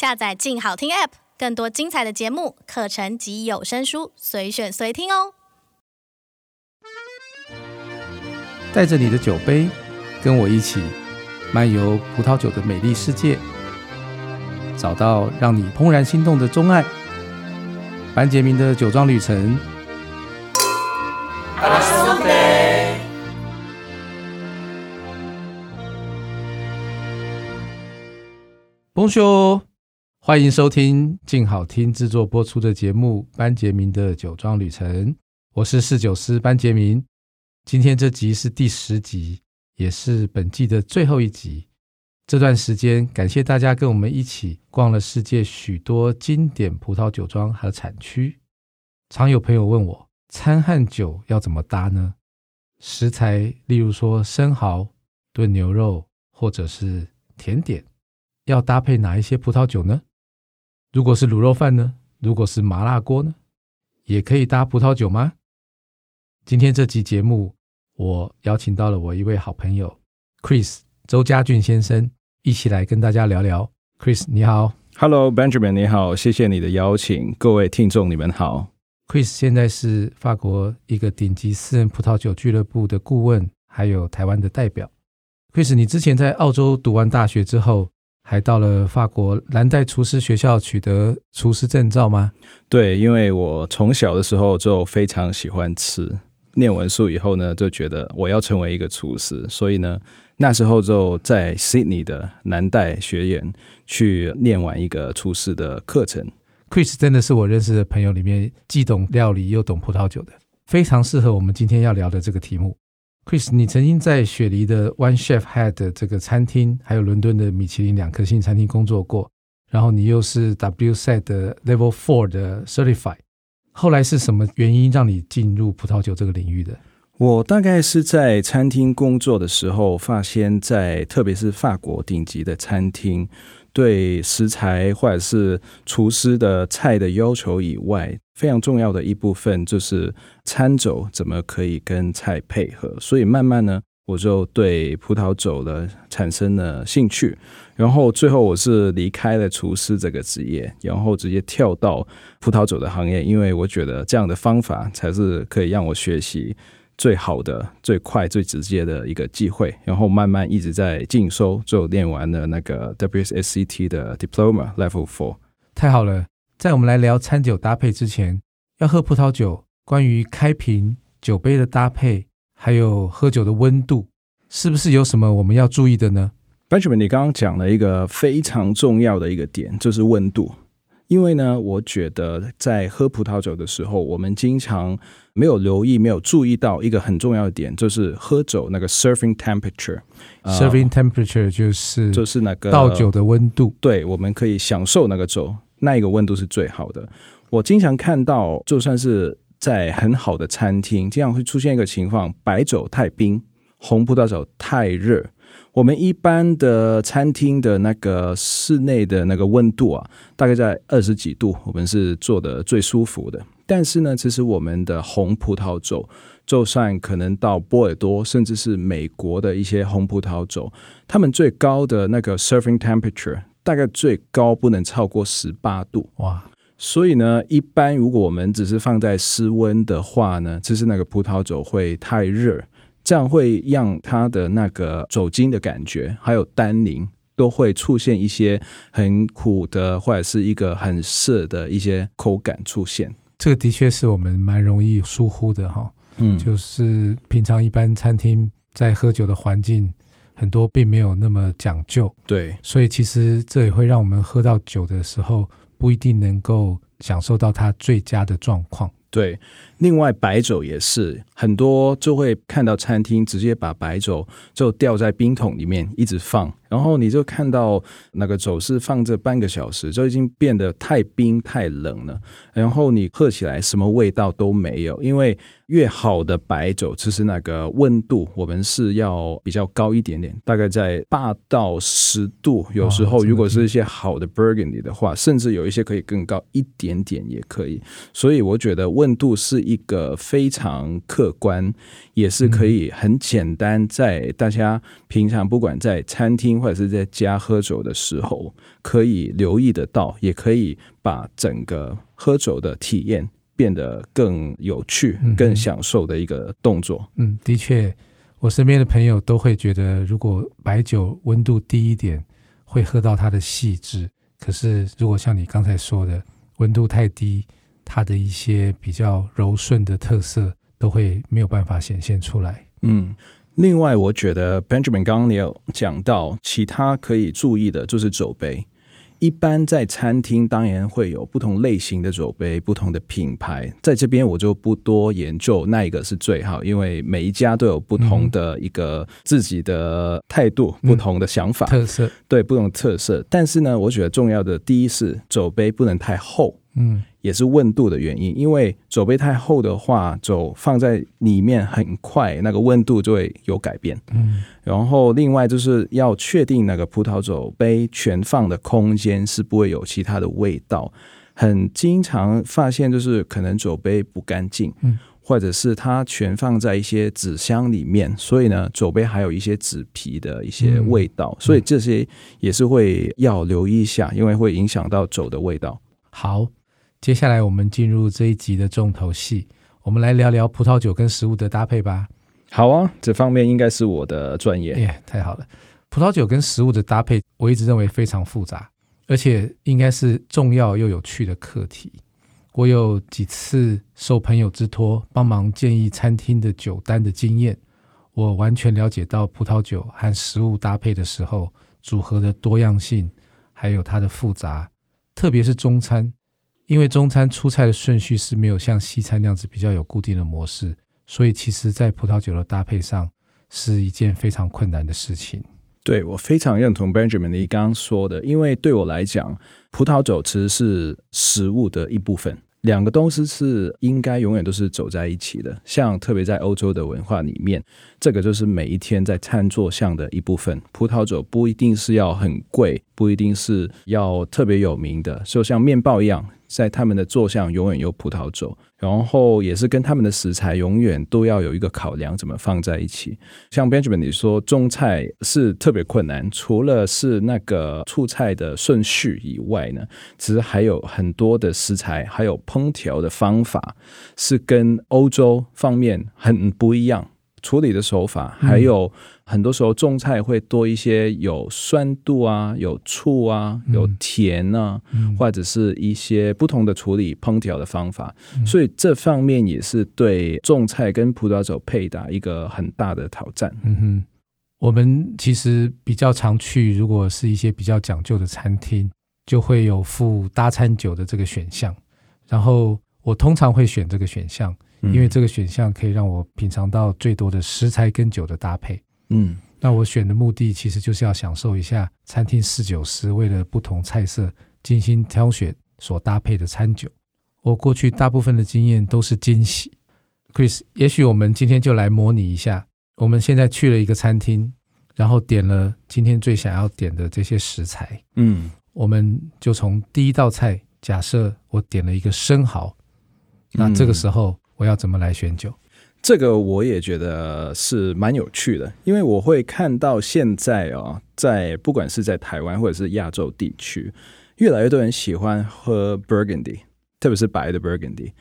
下载静好听 App， 更多精彩的节目、课程及有声书，随选随听哦。带着你的酒杯，跟我一起漫游葡萄酒的美丽世界，找到让你怦然心动的钟爱。班傑銘的酒庄旅程。Bonjour， 欢迎收听静好听制作播出的节目《班傑銘的酒庄旅程》，我是侍酒师班傑銘。今天这集是第10集，也是本季的最后一集。这段时间感谢大家跟我们一起逛了世界许多经典葡萄酒庄和产区。常有朋友问我，餐和酒要怎么搭呢？食材例如说生蚝、炖牛肉或者是甜点，要搭配哪一些葡萄酒呢？如果是卤肉饭呢？如果是麻辣锅呢？也可以搭葡萄酒吗？今天这集节目，我邀请到了我一位好朋友 Chris 周家俊先生，一起来跟大家聊聊。 Chris 你好。 Hello Benjamin 你好，谢谢你的邀请，各位听众你们好。 Chris 现在是法国一个顶级私人葡萄酒俱乐部的顾问，还有台湾的代表。 Chris 你之前在澳洲读完大学之后，还到了法国蓝带厨师学校取得厨师证照吗？对，因为我从小的时候就非常喜欢吃，念完书以后呢，就觉得我要成为一个厨师，所以呢，那时候就在 Sydney 的蓝带学院去念完一个厨师的课程。 Chris 真的是我认识的朋友里面既懂料理又懂葡萄酒的，非常适合我们今天要聊的这个题目。Chris 你曾经在雪梨的 One Chef Head 的这个餐厅，还有伦敦的米其林2颗星餐厅工作过，然后你又是 WSET 的 Level 4的 Certified， 后来是什么原因让你进入葡萄酒这个领域的？我大概是在餐厅工作的时候发现，在特别是法国顶级的餐厅对食材或者是厨师的菜的要求以外，非常重要的一部分就是餐酒怎么可以跟菜配合，所以慢慢呢我就对葡萄酒的产生了兴趣，然后最后我是离开了厨师这个职业，然后直接跳到葡萄酒的行业，因为我觉得这样的方法才是可以让我学习最好的、最快、最直接的一个机会，然后慢慢一直在进修，就练完了那个 WSET 的 Diploma Level 4。 太好了。在我们来聊餐酒搭配之前，要喝葡萄酒，关于开瓶、酒杯的搭配，还有喝酒的温度，是不是有什么我们要注意的呢？ Benjamin 你刚刚讲了一个非常重要的一个点，就是温度。因为呢，我觉得在喝葡萄酒的时候，我们经常没有留意、没有注意到一个很重要的点，就是喝酒那个 serving temperature。serving temperature 就是那个倒酒的温度。对，我们可以享受那个酒，那一个温度是最好的。我经常看到，就算是在很好的餐厅，经常会出现一个情况：白酒太冰，红葡萄酒太热。我们一般的餐厅的那个室内的那个温度啊，大概在20几度，我们是做的最舒服的。但是呢，其实我们的红葡萄酒，就算可能到波尔多，甚至是美国的一些红葡萄酒，他们最高的那个 serving temperature 大概最高不能超过18度。哇！所以呢，一般如果我们只是放在室温的话呢，其实那个葡萄酒会太热。这样会让它的那个酒精的感觉还有单宁都会出现一些很苦的或者是一个很涩的一些口感出现，这个的确是我们蛮容易疏忽的哈。就是平常一般餐厅在喝酒的环境很多并没有那么讲究，对，所以其实这也会让我们喝到酒的时候不一定能够享受到它最佳的状况。对，另外白酒也是，很多就会看到餐厅直接把白酒就吊在冰桶里面一直放，然后你就看到那个酒是放着半个小时，就已经变得太冰太冷了，然后你喝起来什么味道都没有。因为越好的白酒其实那个温度我们是要比较高一点点，大概在8到10度，有时候如果是一些好的 Burgundy 的话，甚至有一些可以更高一点点也可以。所以我觉得温度是一个非常客观，也是可以很简单在大家平常不管在餐厅或者是在家喝酒的时候可以留意得到，也可以把整个喝酒的体验变得更有趣更享受的一个动作。 的确我身边的朋友都会觉得，如果白酒温度低一点会喝到它的细致，可是如果像你刚才说的温度太低，它的一些比较柔顺的特色都会没有办法显现出来。另外我觉得 Benjamin 刚刚也有讲到其他可以注意的，就是酒杯。一般在餐厅当然会有不同类型的酒杯，不同的品牌，在这边我就不多研究那一个是最好，因为每一家都有不同的一个自己的态度，不同的想法特色，对，不同特色。但是呢，我觉得重要的第一是酒杯不能太厚，也是温度的原因，因为酒杯太厚的话，酒放在里面很快那个温度就会有改变。然后另外就是要确定那个葡萄酒杯全放的空间是不会有其他的味道。很经常发现就是可能酒杯不干净，或者是它全放在一些纸箱里面，所以呢酒杯还有一些纸皮的一些味道，所以这些也是会要留意一下，因为会影响到酒的味道。好，接下来我们进入这一集的重头戏，我们来聊聊葡萄酒跟食物的搭配吧。好啊，这方面应该是我的专业。太好了。葡萄酒跟食物的搭配我一直认为非常复杂，而且应该是重要又有趣的课题。我有几次受朋友之托帮忙建议餐厅的酒单的经验，我完全了解到葡萄酒和食物搭配的时候组合的多样性还有它的复杂，特别是中餐，因为中餐出菜的顺序是没有像西餐那样子比较有固定的模式，所以其实在葡萄酒的搭配上是一件非常困难的事情。对，我非常认同 Benjamin 你刚刚说的，因为对我来讲葡萄酒其实是食物的一部分，两个东西是应该永远都是走在一起的，像特别在欧洲的文化里面，这个就是每一天在餐桌上的一部分。葡萄酒不一定是要很贵，不一定是要特别有名的，就像面包一样，在他们的坐向永远有葡萄酒，然后也是跟他们的食材永远都要有一个考量怎么放在一起。像 Benjamin 你说中菜是特别困难，除了是那个出菜的顺序以外呢，其实还有很多的食材还有烹调的方法是跟欧洲方面很不一样，处理的手法，还有很多时候中菜会多一些有酸度啊，有醋啊，有甜啊，或者是一些不同的处理烹调的方法，所以这方面也是对中菜跟葡萄酒配搭一个很大的挑战。我们其实比较常去，如果是一些比较讲究的餐厅就会有附搭餐酒的这个选项，然后我通常会选这个选项，因为这个选项可以让我品尝到最多的食材跟酒的搭配。那我选的目的其实就是要享受一下餐厅侍酒师为了不同菜色精心挑选所搭配的餐酒。我过去大部分的经验都是惊喜。 Chris， 也许我们今天就来模拟一下，我们现在去了一个餐厅，然后点了今天最想要点的这些食材。我们就从第一道菜，假设我点了一个生蚝，那这个时候我要怎么来选酒？这个我也觉得是蛮有趣的，因为我会看到现在在不管是在台湾或者是亚洲地区，越来越多人喜欢喝 Burgundy， 特别是白的 Burgundy，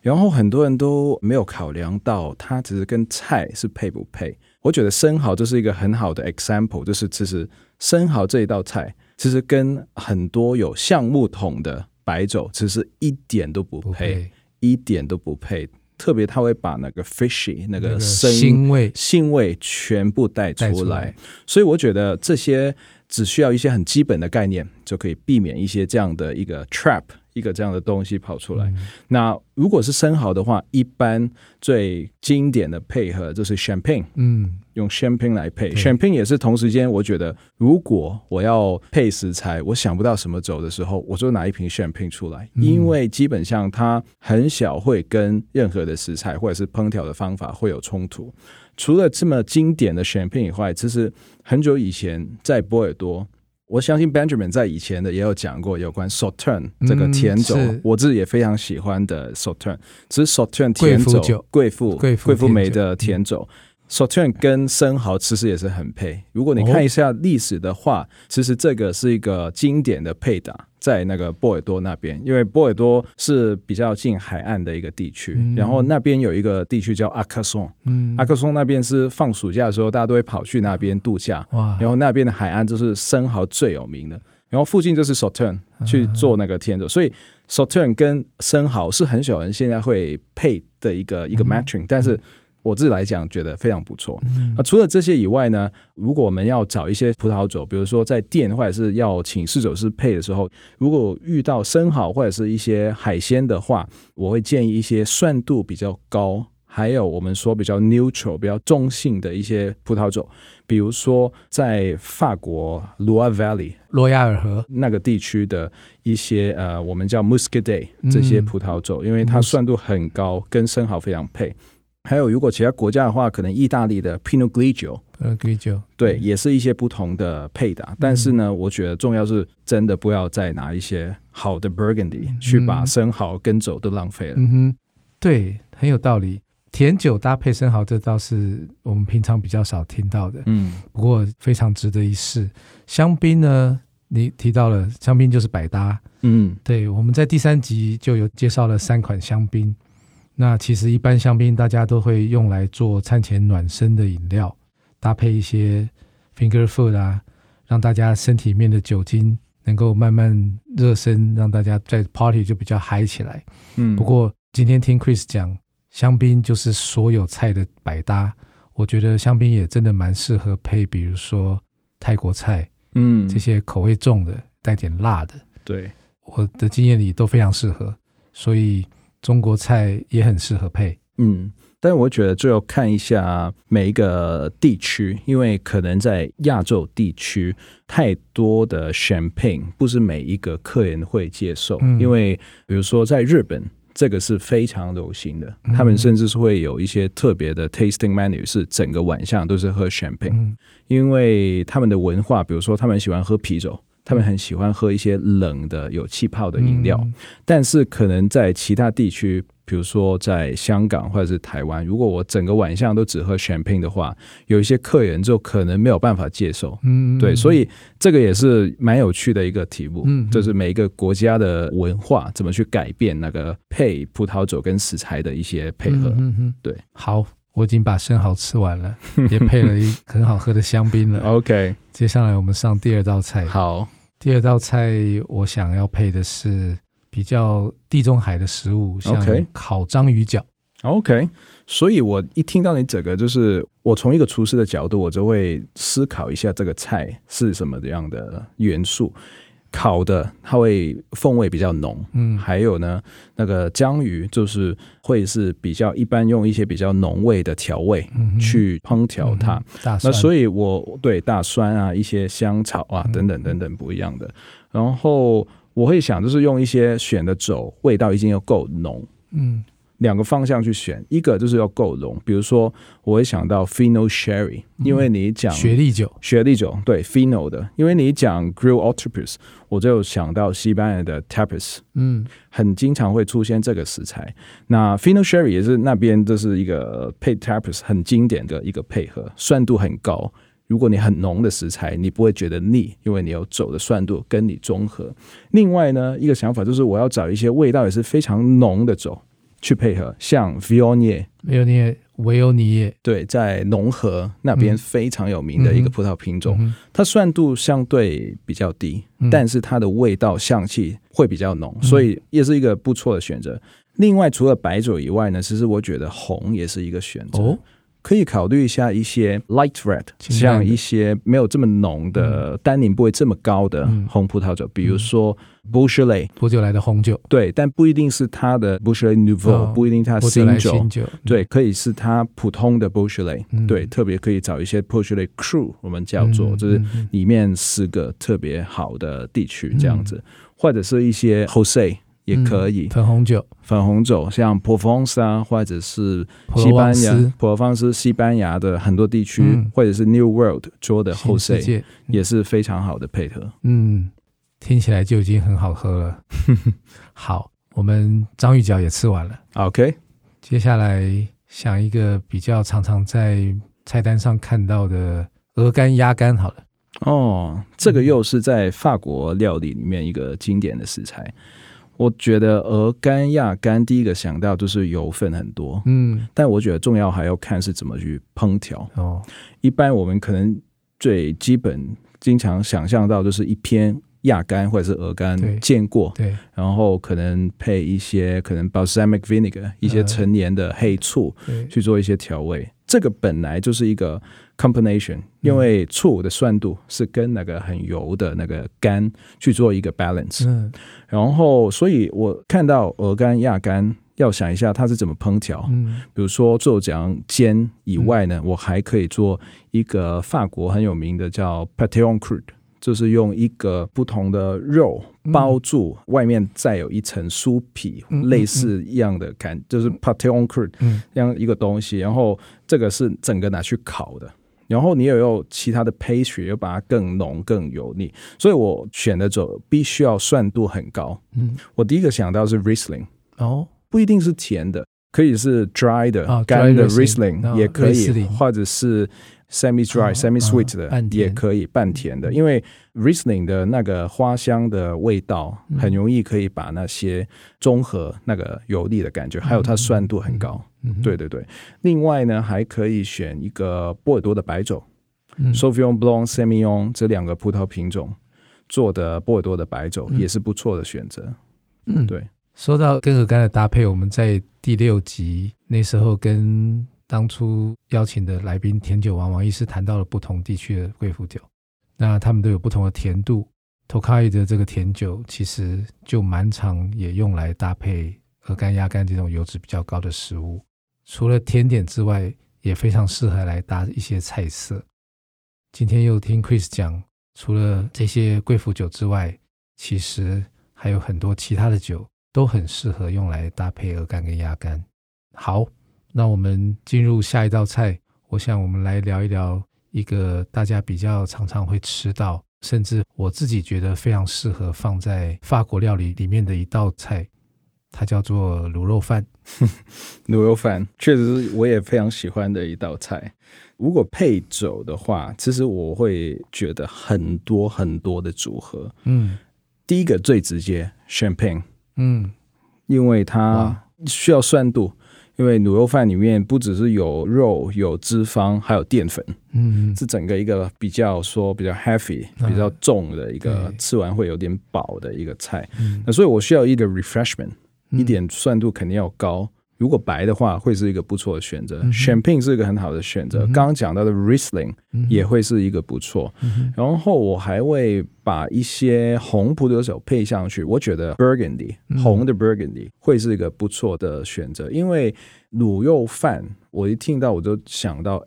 然后很多人都没有考量到它其实跟菜是配不配。我觉得生蚝就是一个很好的 example， 就是其实生蚝这一道菜其实跟很多有橡木桶的白酒其实一点都不配，一点都不配。特别他会把那个 fishy 那个腥味全部带出来，所以我觉得这些只需要一些很基本的概念就可以避免一些这样的一个 trap， 一个这样的东西跑出来。那如果是生蚝的话，一般最经典的配合就是 Champagne， 用 Champagne 来配。 Champagne 也是同时间，我觉得如果我要配食材，我想不到什么酒的时候，我就拿一瓶 Champagne 出来，因为基本上它很少会跟任何的食材或者是烹调的方法会有冲突。除了这么经典的 Champagne 以外，其实很久以前在波尔多，我相信 Benjamin 在以前的也有讲过有关 Sauternes 这个甜酒，我自己也非常喜欢的 Sauternes。 其实 Sauternes 甜酒，贵妇梅的甜酒， Sauternes 跟生蚝其实也是很配，如果你看一下历史的话，其实这个是一个经典的配搭，在那个波尔多那边，因为波尔多是比较近海岸的一个地区，然后那边有一个地区叫阿克松，阿克松那边是放暑假的时候大家都会跑去那边度假，然后那边的海岸就是生蚝最有名的，然后附近就是 Sauternes 去做那个甜酒，所以 Sauternes 跟生蚝是很少人现在会配的一个 matching， 但是我自己来讲觉得非常不错。除了这些以外呢，如果我们要找一些葡萄酒，比如说在店或者是要请侍酒师配的时候，如果遇到生蚝或者是一些海鲜的话，我会建议一些酸度比较高，还有我们说比较 neutral 比较中性的一些葡萄酒，比如说在法国 Rhone Valley 罗亚尔河那个地区的一些我们叫 Muscadet 这些葡萄酒，因为它酸度很高，跟生蚝非常配。还有如果其他国家的话，可能意大利的 Pinot Grigio， 对，也是一些不同的配搭，但是呢我觉得重要是真的不要再拿一些好的 Burgundy 去把生蚝跟酒都浪费了。对，很有道理，甜酒搭配生蚝这倒是我们平常比较少听到的，不过非常值得一试。香槟呢，你提到了香槟就是百搭，对，我们在第3集就有介绍了3款香槟。那其实一般香槟大家都会用来做餐前暖身的饮料，搭配一些 finger food 啊，让大家身体里面的酒精能够慢慢热身，让大家在 party 就比较嗨起来。不过今天听 Chris 讲香槟就是所有菜的百搭，我觉得香槟也真的蛮适合配，比如说泰国菜，这些口味重的带点辣的，对，我的经验里都非常适合，所以中国菜也很适合配。但我觉得就要看一下每一个地区，因为可能在亚洲地区太多的 Champagne 不是每一个客人会接受，因为比如说在日本这个是非常流行的，他们甚至是会有一些特别的 tasting menu 是整个晚上都是喝 Champagne，因为他们的文化，比如说他们喜欢喝啤酒，他们很喜欢喝一些冷的有气泡的饮料，但是可能在其他地区，比如说在香港或者是台湾，如果我整个晚上都只喝 Champagne 的话，有一些客人就可能没有办法接受，对，所以这个也是蛮有趣的一个题目，就是每一个国家的文化怎么去改变那个配葡萄酒跟食材的一些配合。对，好，我已经把生蚝吃完了，也配了一很好喝的香槟了。OK， 接下来我们上第2道菜。好，第2道菜我想要配的是比较地中海的食物，像烤章鱼脚。OK， 所以我一听到你整个，就是我从一个厨师的角度，我就会思考一下这个菜是什么样的元素。烤的它会风味比较浓，还有呢那个章鱼就是会是比较一般用一些比较浓味的调味去烹调它，那所以我对大蒜啊一些香草啊等等等等不一样的，然后我会想就是用一些选的酒味道已经要够浓，2个方向去选，一个就是要够浓，比如说我会想到 Fino Sherry， 因为你讲雪莉酒，对 Fino 的，因为你讲 Grilled Octopus， 我就想到西班牙的 Tapas， 很经常会出现这个食材。那 Fino Sherry 也是那边这是一个配 Tapas 很经典的一个配合，酸度很高。如果你很浓的食材你不会觉得腻，因为你有酒的酸度跟你中和。另外呢一个想法就是我要找一些味道也是非常浓的酒去配合，像 Viognier， 对，在农河那边非常有名的一个葡萄品种，它酸度相对比较低，但是它的味道香气会比较浓，所以也是一个不错的选择。另外除了白酒以外呢，其实我觉得红也是一个选择，可以考虑一下一些 light red， 像一些没有这么浓的单宁不会这么高的红葡萄酒，比如说 Beaujolais 波久莱的红酒，对，但不一定是它的 Beaujolais Nouveau， 不一定它新酒，对，可以是它普通的 Beaujolais， 对，特别可以找一些 Beaujolais Cru， 我们叫做就是里面10个特别好的地区这样子，或者是一些 Rosé也可以，粉红酒像 Provence 啊，或者是西班牙 Provence 西班牙的很多地区，或者是 New World 做的 Rosé， 也是非常好的配合。听起来就已经很好喝了。好，我们章鱼脚也吃完了。OK， 接下来想一个比较常常在菜单上看到的鹅肝、鸭肝好了。哦，这个又是在法国料理里面一个经典的食材。我觉得鹅肝、鸭肝第一个想到就是油分很多，但我觉得重要还要看是怎么去烹调。哦，一般我们可能最基本经常想象到就是一片鸭肝或者是鹅肝煎过，对，然后可能配一些可能 balsamic vinegar 一些陈年的黑醋去做一些调味。这个本来就是一个 combination， 因为醋的酸度是跟那个很油的那个肝去做一个 balance，然后所以我看到鹅肝、鸭肝要想一下它是怎么烹调，比如说做讲煎以外呢，我还可以做一个法国很有名的叫 Pâté en Croûte， 就是用一个不同的肉包住，外面再有一层酥皮，类似一样的感，就是 Pâté en Croûte 这样一个东西，然后这个是整个拿去烤的，然后你也有其他的配角又把它更浓更油腻，所以我选的酒必须要酸度很高。我第一个想到是 Riesling， 不一定是甜的，可以是 dry 的干的 Riesling 也可以，或者是 semi-dry semi-sweet 的也可以，半甜的，因为 Riesling 的那个花香的味道很容易可以把那些综合那个油腻的感觉，还有它酸度很高。对对对，另外呢还可以选一个波尔多的白酒，Sauvignon Blanc、Sémillon 这两个葡萄品种做的波尔多的白酒也是不错的选择。对，说到跟鹅肝的搭配，我们在第6集那时候跟当初邀请的来宾甜酒王王医师谈到了不同地区的贵腐酒，那他们都有不同的甜度。 TOKAI 的这个甜酒其实就蛮常也用来搭配鹅肝、鸭肝这种油脂比较高的食物，除了甜点之外也非常适合来搭一些菜色。今天又听 Chris 讲，除了这些贵腐酒之外，其实还有很多其他的酒都很适合用来搭配鹅肝跟鸭肝。好，那我们进入下一道菜，我想我们来聊一聊一个大家比较常常会吃到，甚至我自己觉得非常适合放在法国料理里面的一道菜，它叫做卤肉饭。卤肉饭确实是我也非常喜欢的一道菜。如果配酒的话，其实我会觉得很多很多的组合。第一个最直接 Champagne，因为它需要酸度，因为卤肉饭里面不只是有肉、有脂肪，还有淀粉，是整个一个比较 heavy、比较重的一个，吃完会有点饱的一个菜。那所以我需要一个 refreshment，一点酸度肯定要高。如果白的话，会是一个不错的选择。Champagne 是一个很好的选择，刚刚讲到的 Riesling 也会是一个不错。然后我还会把一些红葡萄酒配上去，我觉得 Burgundy 红的 Burgundy 会是一个不错的选择，因为卤肉饭我一听到我就想到，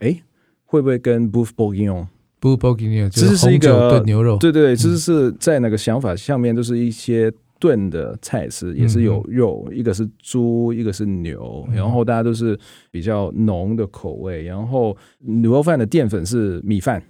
会不会跟 Boeuf Bourguignon？Boeuf Bourguignon 就是红酒炖牛肉，对对对，就是在那个想法下面，就是一些炖的菜式也是有肉，一个是猪，一个是牛，然后大家都是比较浓的口味。然后卤肉饭的淀粉是米饭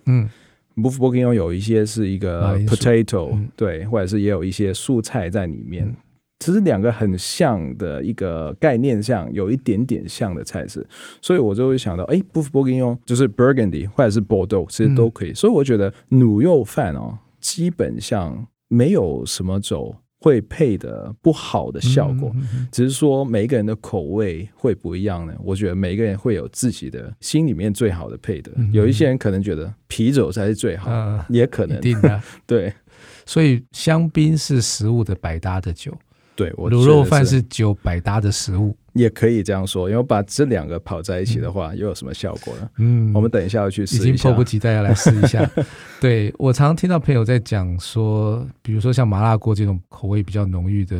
，Boeuf Bourguignon 有一些是一个 potato，对，或者是也有一些蔬菜在里面。其实两个很像的一个概念上有一点点像的菜式，所以我就会想到Boeuf Bourguignon 就是 Burgundy 或者是 Bordeaux 其实都可以。所以我觉得卤肉饭基本上没有什么酒会配的不好的效果，只是说每一个人的口味会不一样呢。我觉得每一个人会有自己的心里面最好的配的，有一些人可能觉得啤酒才是最好，也可能一定的对。所以香槟是食物的百搭的酒，对，我卤肉饭是酒百搭的食物，也可以这样说。因为把这两个跑在一起的话，又有什么效果呢？我们等一下要去试一下，已经迫不及待要来试一下。对，我常听到朋友在讲说，比如说像麻辣锅这种口味比较浓郁的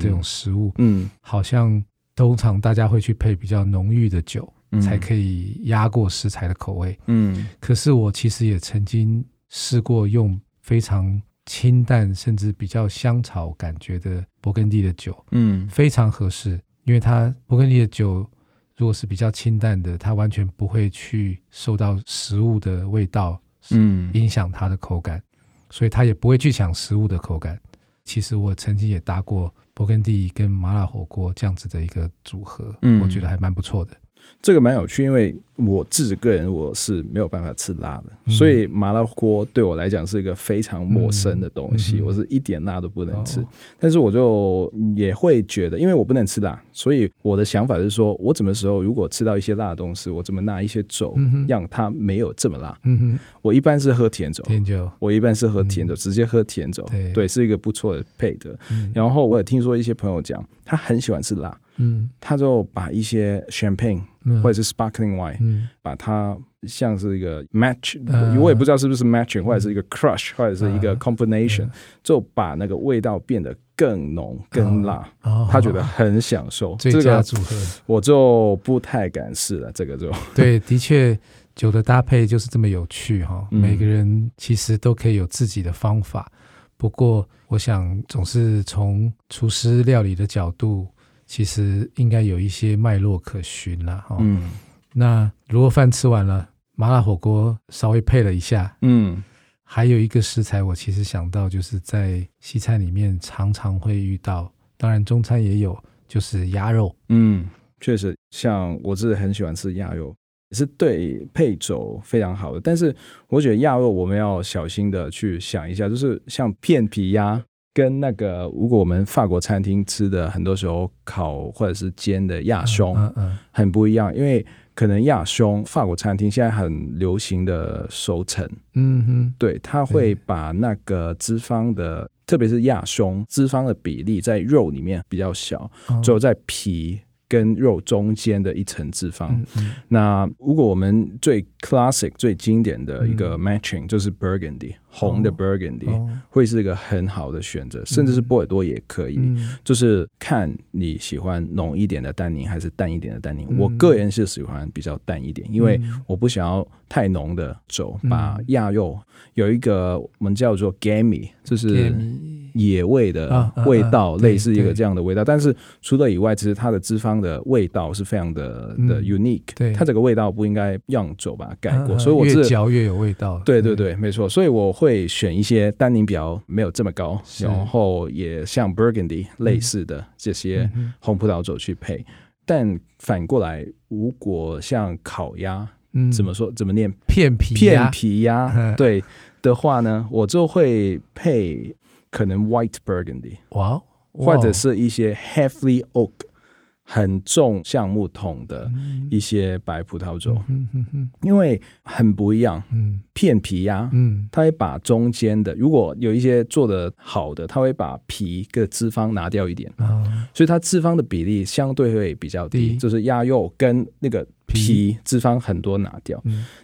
这种食物，好像通常大家会去配比较浓郁的酒，才可以压过食材的口味。可是我其实也曾经试过用非常清淡甚至比较香草感觉的Burgundy的酒，非常合适。因为它Burgundy的酒如果是比较清淡的，它完全不会去受到食物的味道影响它的口感，所以它也不会去抢食物的口感。其实我曾经也搭过Burgundy跟麻辣火锅这样子的一个组合，我觉得还蛮不错的。这个蛮有趣，因为我自己个人我是没有办法吃辣的，所以麻辣锅对我来讲是一个非常陌生的东西，我是一点辣都不能吃，但是我就也会觉得因为我不能吃辣，所以我的想法是说我怎么时候如果吃到一些辣的东西，我怎么拿一些酒让它没有这么辣，我一般是喝甜酒，直接喝甜酒，对，是一个不错的配的。然后我也听说一些朋友讲他很喜欢吃辣，他就把一些 Champagne 或者是 Sparkling Wine、把它像是一个 match、我也不知道是不是 matching 或者是一个 crush 或者是一个 combination、就把那个味道变得更浓更辣、他觉得很享受，最佳组合、我就不太敢试了，这个就对，的确酒的搭配就是这么有趣、每个人其实都可以有自己的方法，不过我想总是从厨师料理的角度其实应该有一些脉络可循啦、那如果饭吃完了，麻辣火锅稍微配了一下，还有一个食材我其实想到就是在西餐里面常常会遇到，当然中餐也有，就是鸭肉。确实，像我自己很喜欢吃鸭肉，也是对配酒非常好的，但是我觉得鸭肉我们要小心的去想一下，就是像片皮鸭跟那个如果我们法国餐厅吃的很多时候烤或者是煎的鸭胸很不一样，因为可能鸭胸法国餐厅现在很流行的熟成，对，它会把那个脂肪的特别是鸭胸脂肪的比例在肉里面比较小，只有在皮跟肉中间的一层脂肪。那如果我们最 classic 最经典的一个 matching 就是 Burgundy， 红的 Burgundy 会是一个很好的选择，甚至是波尔多也可以，就是看你喜欢浓一点的单宁还是淡一点的单宁。我个人是喜欢比较淡一点，因为我不想要太浓的酒把鸭肉有一个我们叫做 gammy， 就是野味的味道，类似一个这样的味道，但是除了以外其实它的脂肪的味道是非常 的 unique， 它这个味道不应该让酒把它盖过，所以我越嚼越有味道，对对 对，没错，所以我会选一些单宁比较没有这么高，然后也像 Burgundy 类似的这些红葡萄酒去配。但反过来如果像烤鸭，怎么说，怎么念，片皮鸭对的话呢，我就会配可能 white burgundy， 或者是一些 heavily oak 很重橡木桶的一些白葡萄酒，因为很不一样。片皮鸭它会把中间的，如果有一些做的好的，它会把皮跟脂肪拿掉一点，所以它脂肪的比例相对会比较低，就是鸭肉跟那个皮脂肪很多拿掉。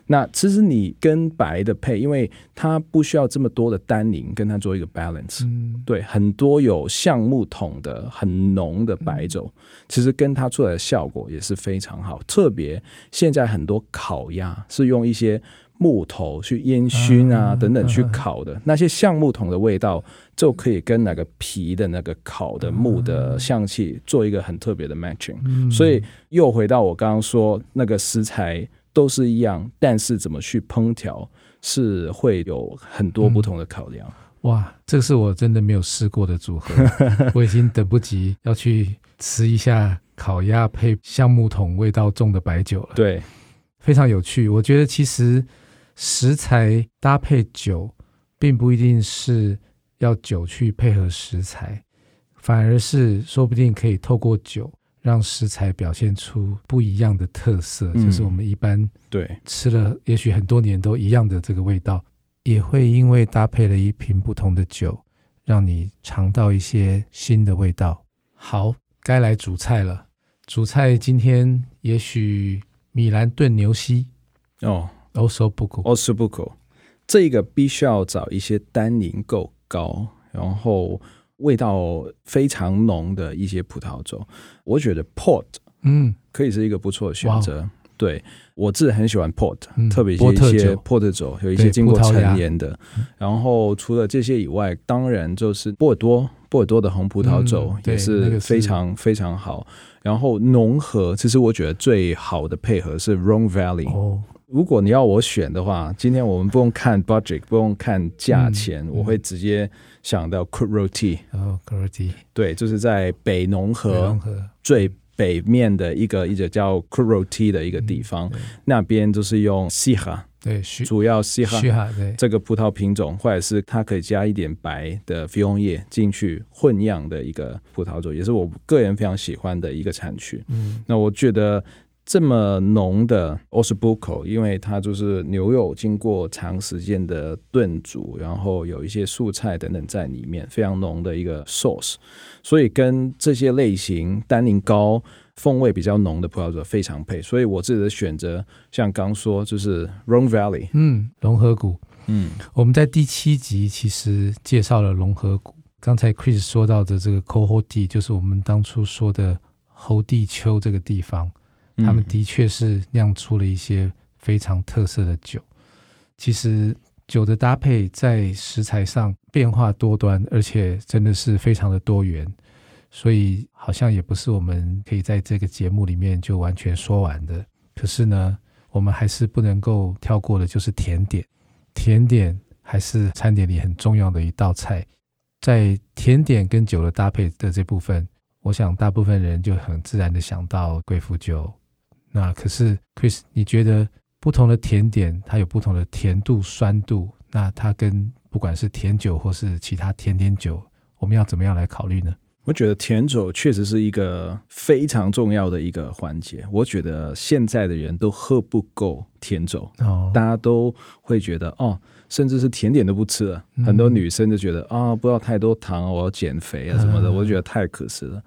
那其实你跟白的配，因为它不需要这么多的单宁跟它做一个 balance，对，很多有橡木桶的很浓的白酒，其实跟它出来的效果也是非常好，特别现在很多烤鸭是用一些木头去烟熏等等去烤的，那些橡木桶的味道就可以跟那个皮的那个烤的木的香气做一个很特别的 matching，所以又回到我刚刚说那个食材都是一样，但是怎么去烹调是会有很多不同的考量。哇，这是我真的没有试过的组合我已经等不及要去吃一下烤鸭配橡木桶味道重的白酒了，对，非常有趣。我觉得其实食材搭配酒并不一定是要酒去配合食材，反而是说不定可以透过酒让食材表现出不一样的特色，就是我们一般对吃了也许很多年都一样的这个味道，也会因为搭配了一瓶不同的酒让你尝到一些新的味道。好，该来主菜了。主菜今天也许米兰炖牛膝Ossobuco， 这个必须要找一些单宁够高然后味道非常浓的一些葡萄酒，我觉得 Port 可以是一个不错的选择。对，我自己很喜欢 Port，特别是一些 Port 酒，有一些经过陈年的，然后除了这些以外，当然就是波尔多的红葡萄酒也是非常非常好，然后浓和其实我觉得最好的配合是 Rhone Valley。如果你要我选的话，今天我们不用看 budget， 不用看价钱，我会直接想到 Côte-Rôtie。Côte-Rôtie， 对，就是在北农河最北面的一个叫 Côte-Rôtie 的一个地方，那边就是用西哈，对，主要西哈这个葡萄品种，或者是它可以加一点白的 Viognier 进去混酿的一个葡萄酒，也是我个人非常喜欢的一个产区。那我觉得这么浓的 Ossobuco， 因为它就是牛肉经过长时间的炖煮，然后有一些素菜等等在里面，非常浓的一个 sauce， 所以跟这些类型单宁高风味比较浓的葡萄酒非常配。所以我自己的选择像刚说就是 Rhone Valley， 龙河谷。我们在第7集其实介绍了龙河谷，刚才 Chris 说到的这个 Côte-Rôtie 就是我们当初说的侯地丘这个地方，他们的确是酿出了一些非常特色的酒。其实酒的搭配在食材上变化多端，而且真的是非常的多元，所以好像也不是我们可以在这个节目里面就完全说完的。可是呢，我们还是不能够跳过的就是甜点，甜点还是餐点里很重要的一道菜。在甜点跟酒的搭配的这部分，我想大部分人就很自然的想到贵腐酒。那可是 Chris， 你觉得不同的甜点它有不同的甜度酸度，那它跟不管是甜酒或是其他甜点酒，我们要怎么样来考虑呢？我觉得甜酒确实是一个非常重要的一个环节。我觉得现在的人都喝不够甜酒，大家都会觉得甚至是甜点都不吃了。很多女生就觉得不要太多糖，我要减肥啊什么的，我就觉得太可惜了。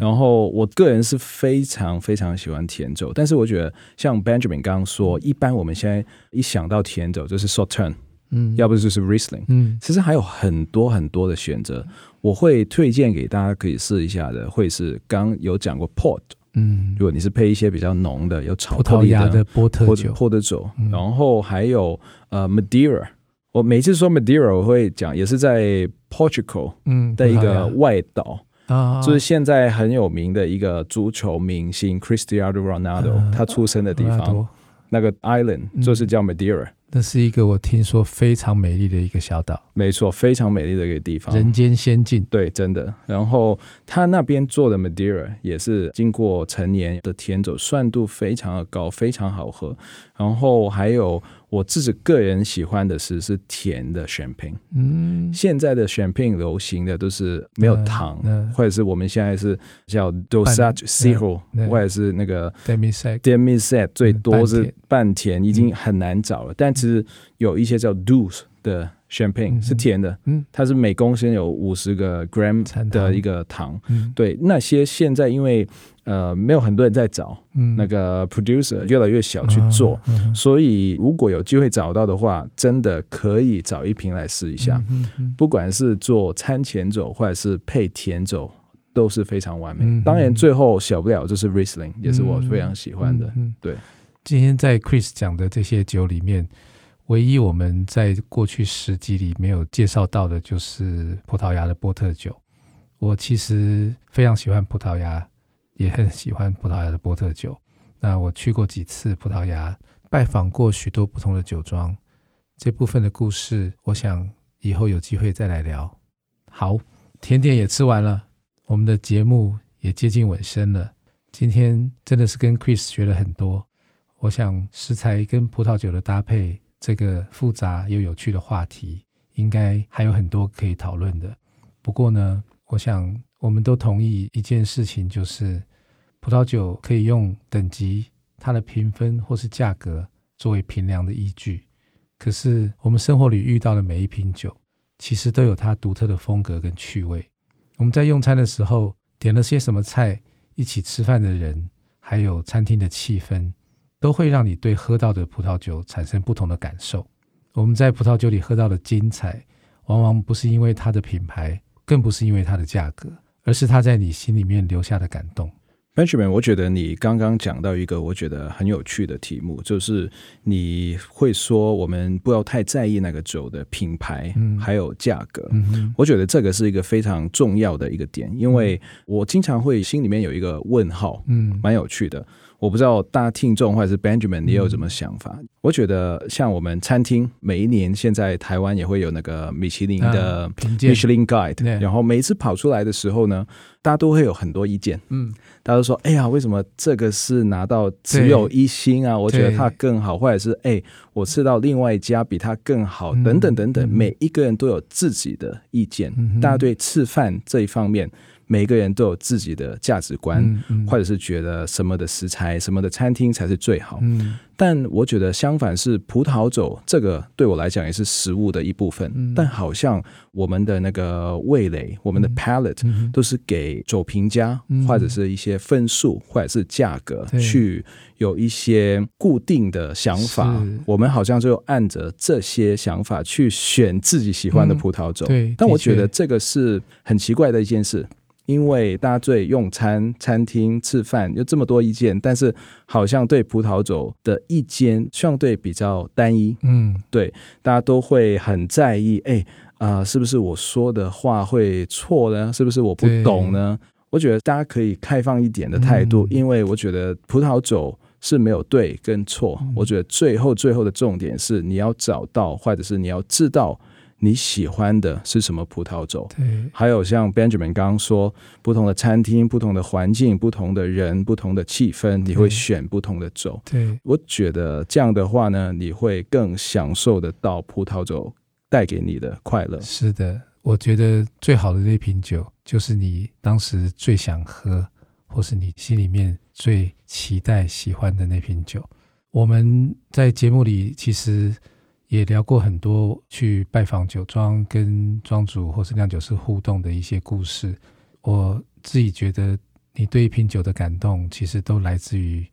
然后我个人是非常非常喜欢甜酒，但是我觉得像 Benjamin 刚刚说，一般我们现在一想到甜酒就是 Sauternes，要不就是 Riesling，其实还有很多很多的选择。我会推荐给大家可以试一下的，会是刚有讲过 Port，如果你是配一些比较浓的，有巧克力的葡萄牙的波特酒，然后还有Madeira。我每次说 Madeira 我会讲也是在 Portugal 的一个外岛，就是现在很有名的一个足球明星 Cristiano Ronaldo，他出生的地方，那个 island 就是叫 Madeira。那是一个我听说非常美丽的一个小岛，没错，非常美丽的一个地方，人间仙境，对，真的。然后他那边做的 Madeira 也是经过陈年的甜酒，酸度非常的高，非常好喝。然后还有我自己个人喜欢的是甜的 Champagne，现在的 Champagne 流行的都是没有糖，或者是我们现在是叫 Dosage Zero，或者是那个 Demi-Sec 最多是半甜，已经很难找了。但其实有一些叫 Douce 的 Champagne，是甜的，它是每公升有50 gram 的一个糖，对，那些现在因为没有很多人在找，那个 producer 越来越小去做，所以如果有机会找到的话，真的可以找一瓶来试一下，不管是做餐前酒或者是配甜酒都是非常完美。当然最后小不了就是 Riesling，也是我非常喜欢的，对。今天在 Chris 讲的这些酒里面，唯一我们在过去10集里没有介绍到的就是葡萄牙的波特酒。我其实非常喜欢葡萄牙，也很喜欢葡萄牙的波特酒。那我去过几次葡萄牙，拜访过许多不同的酒庄，这部分的故事我想以后有机会再来聊。好，甜点也吃完了，我们的节目也接近尾声了。今天真的是跟 Chris 学了很多，我想食材跟葡萄酒的搭配这个复杂又有趣的话题，应该还有很多可以讨论的。不过呢，我想我们都同意一件事情，就是葡萄酒可以用等级、它的评分或是价格作为评量的依据。可是我们生活里遇到的每一瓶酒，其实都有它独特的风格跟趣味。我们在用餐的时候点了些什么菜，一起吃饭的人，还有餐厅的气氛，都会让你对喝到的葡萄酒产生不同的感受。我们在葡萄酒里喝到的精彩，往往不是因为它的品牌，更不是因为它的价格，而是它在你心里面留下的感动。 Benjamin， 我觉得你刚刚讲到一个我觉得很有趣的题目，就是你会说我们不要太在意那个酒的品牌还有价格，我觉得这个是一个非常重要的一个点。因为我经常会心里面有一个问号，蛮有趣的。我不知道大家听众或者是 Benjamin 你有什么想法。我觉得像我们餐厅每一年现在台湾也会有那个米其林的 Michelin Guide、然后每一次跑出来的时候呢，大家都会有很多意见，大家都说哎呀为什么这个是拿到只有一星啊，我觉得它更好，或者是哎我吃到另外一家比它更好、等等等等，每一个人都有自己的意见、大家对吃饭这一方面每个人都有自己的价值观、或者是觉得什么的食材什么的餐厅才是最好、但我觉得相反是葡萄酒这个对我来讲也是食物的一部分、但好像我们的那个味蕾我们的 palate、都是给酒评家、或者是一些分数或者是价格去有一些固定的想法，我们好像就按着这些想法去选自己喜欢的葡萄酒、但我觉得这个是很奇怪的一件事，因为大家对用餐餐厅吃饭有这么多意见，但是好像对葡萄酒的意见相对比较单一，对，大家都会很在意是不是我说的话会错呢，是不是我不懂呢，我觉得大家可以开放一点的态度、因为我觉得葡萄酒是没有对跟错、我觉得最后的重点是你要找到或者是你要知道你喜欢的是什么葡萄酒。还有像 Benjamin 刚刚说不同的餐厅不同的环境不同的人不同的气氛你会选不同的酒，我觉得这样的话呢你会更享受得到葡萄酒带给你的快乐。是的，我觉得最好的那瓶酒就是你当时最想喝或是你心里面最期待喜欢的那瓶酒。我们在节目里其实也聊过很多去拜访酒庄跟庄主或是酿酒师互动的一些故事，我自己觉得你对一瓶酒的感动其实都来自于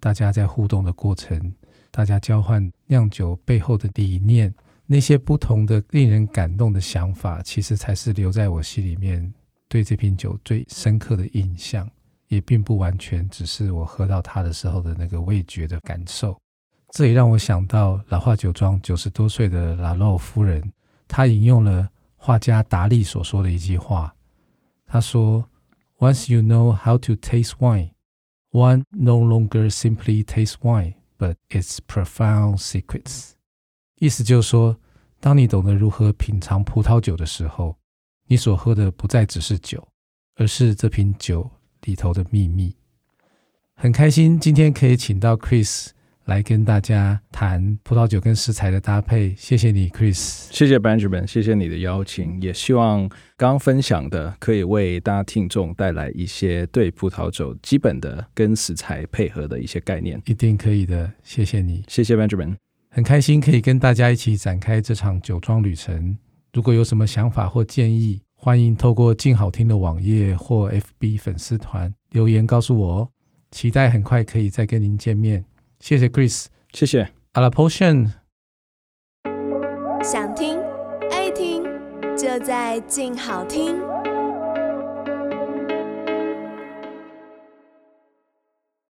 大家在互动的过程，大家交换酿酒背后的理念，那些不同的令人感动的想法其实才是留在我心里面对这瓶酒最深刻的印象，也并不完全只是我喝到它的时候的那个味觉的感受。这也让我想到老化酒庄90多岁的Lalo夫人，她引用了画家达利所说的一句话，她说 Once you know how to taste wine, one no longer simply tastes wine, but its profound secrets. 意思就是说，当你懂得如何品尝葡萄酒的时候，你所喝的不再只是酒，而是这瓶酒里头的秘密。很开心今天可以请到 Chris来跟大家谈葡萄酒跟食材的搭配，谢谢你 Chris。 谢谢 Benjamin， 谢谢你的邀请，也希望刚刚分享的可以为大家听众带来一些对葡萄酒基本的跟食材配合的一些概念。一定可以的，谢谢你。谢谢 Benjamin， 很开心可以跟大家一起展开这场酒庄旅程。如果有什么想法或建议，欢迎透过静好听的网页或 FB 粉丝团留言告诉我，期待很快可以再跟您见面。谢谢 Chris， 谢谢。À la prochaine。 想听爱听就在静好听。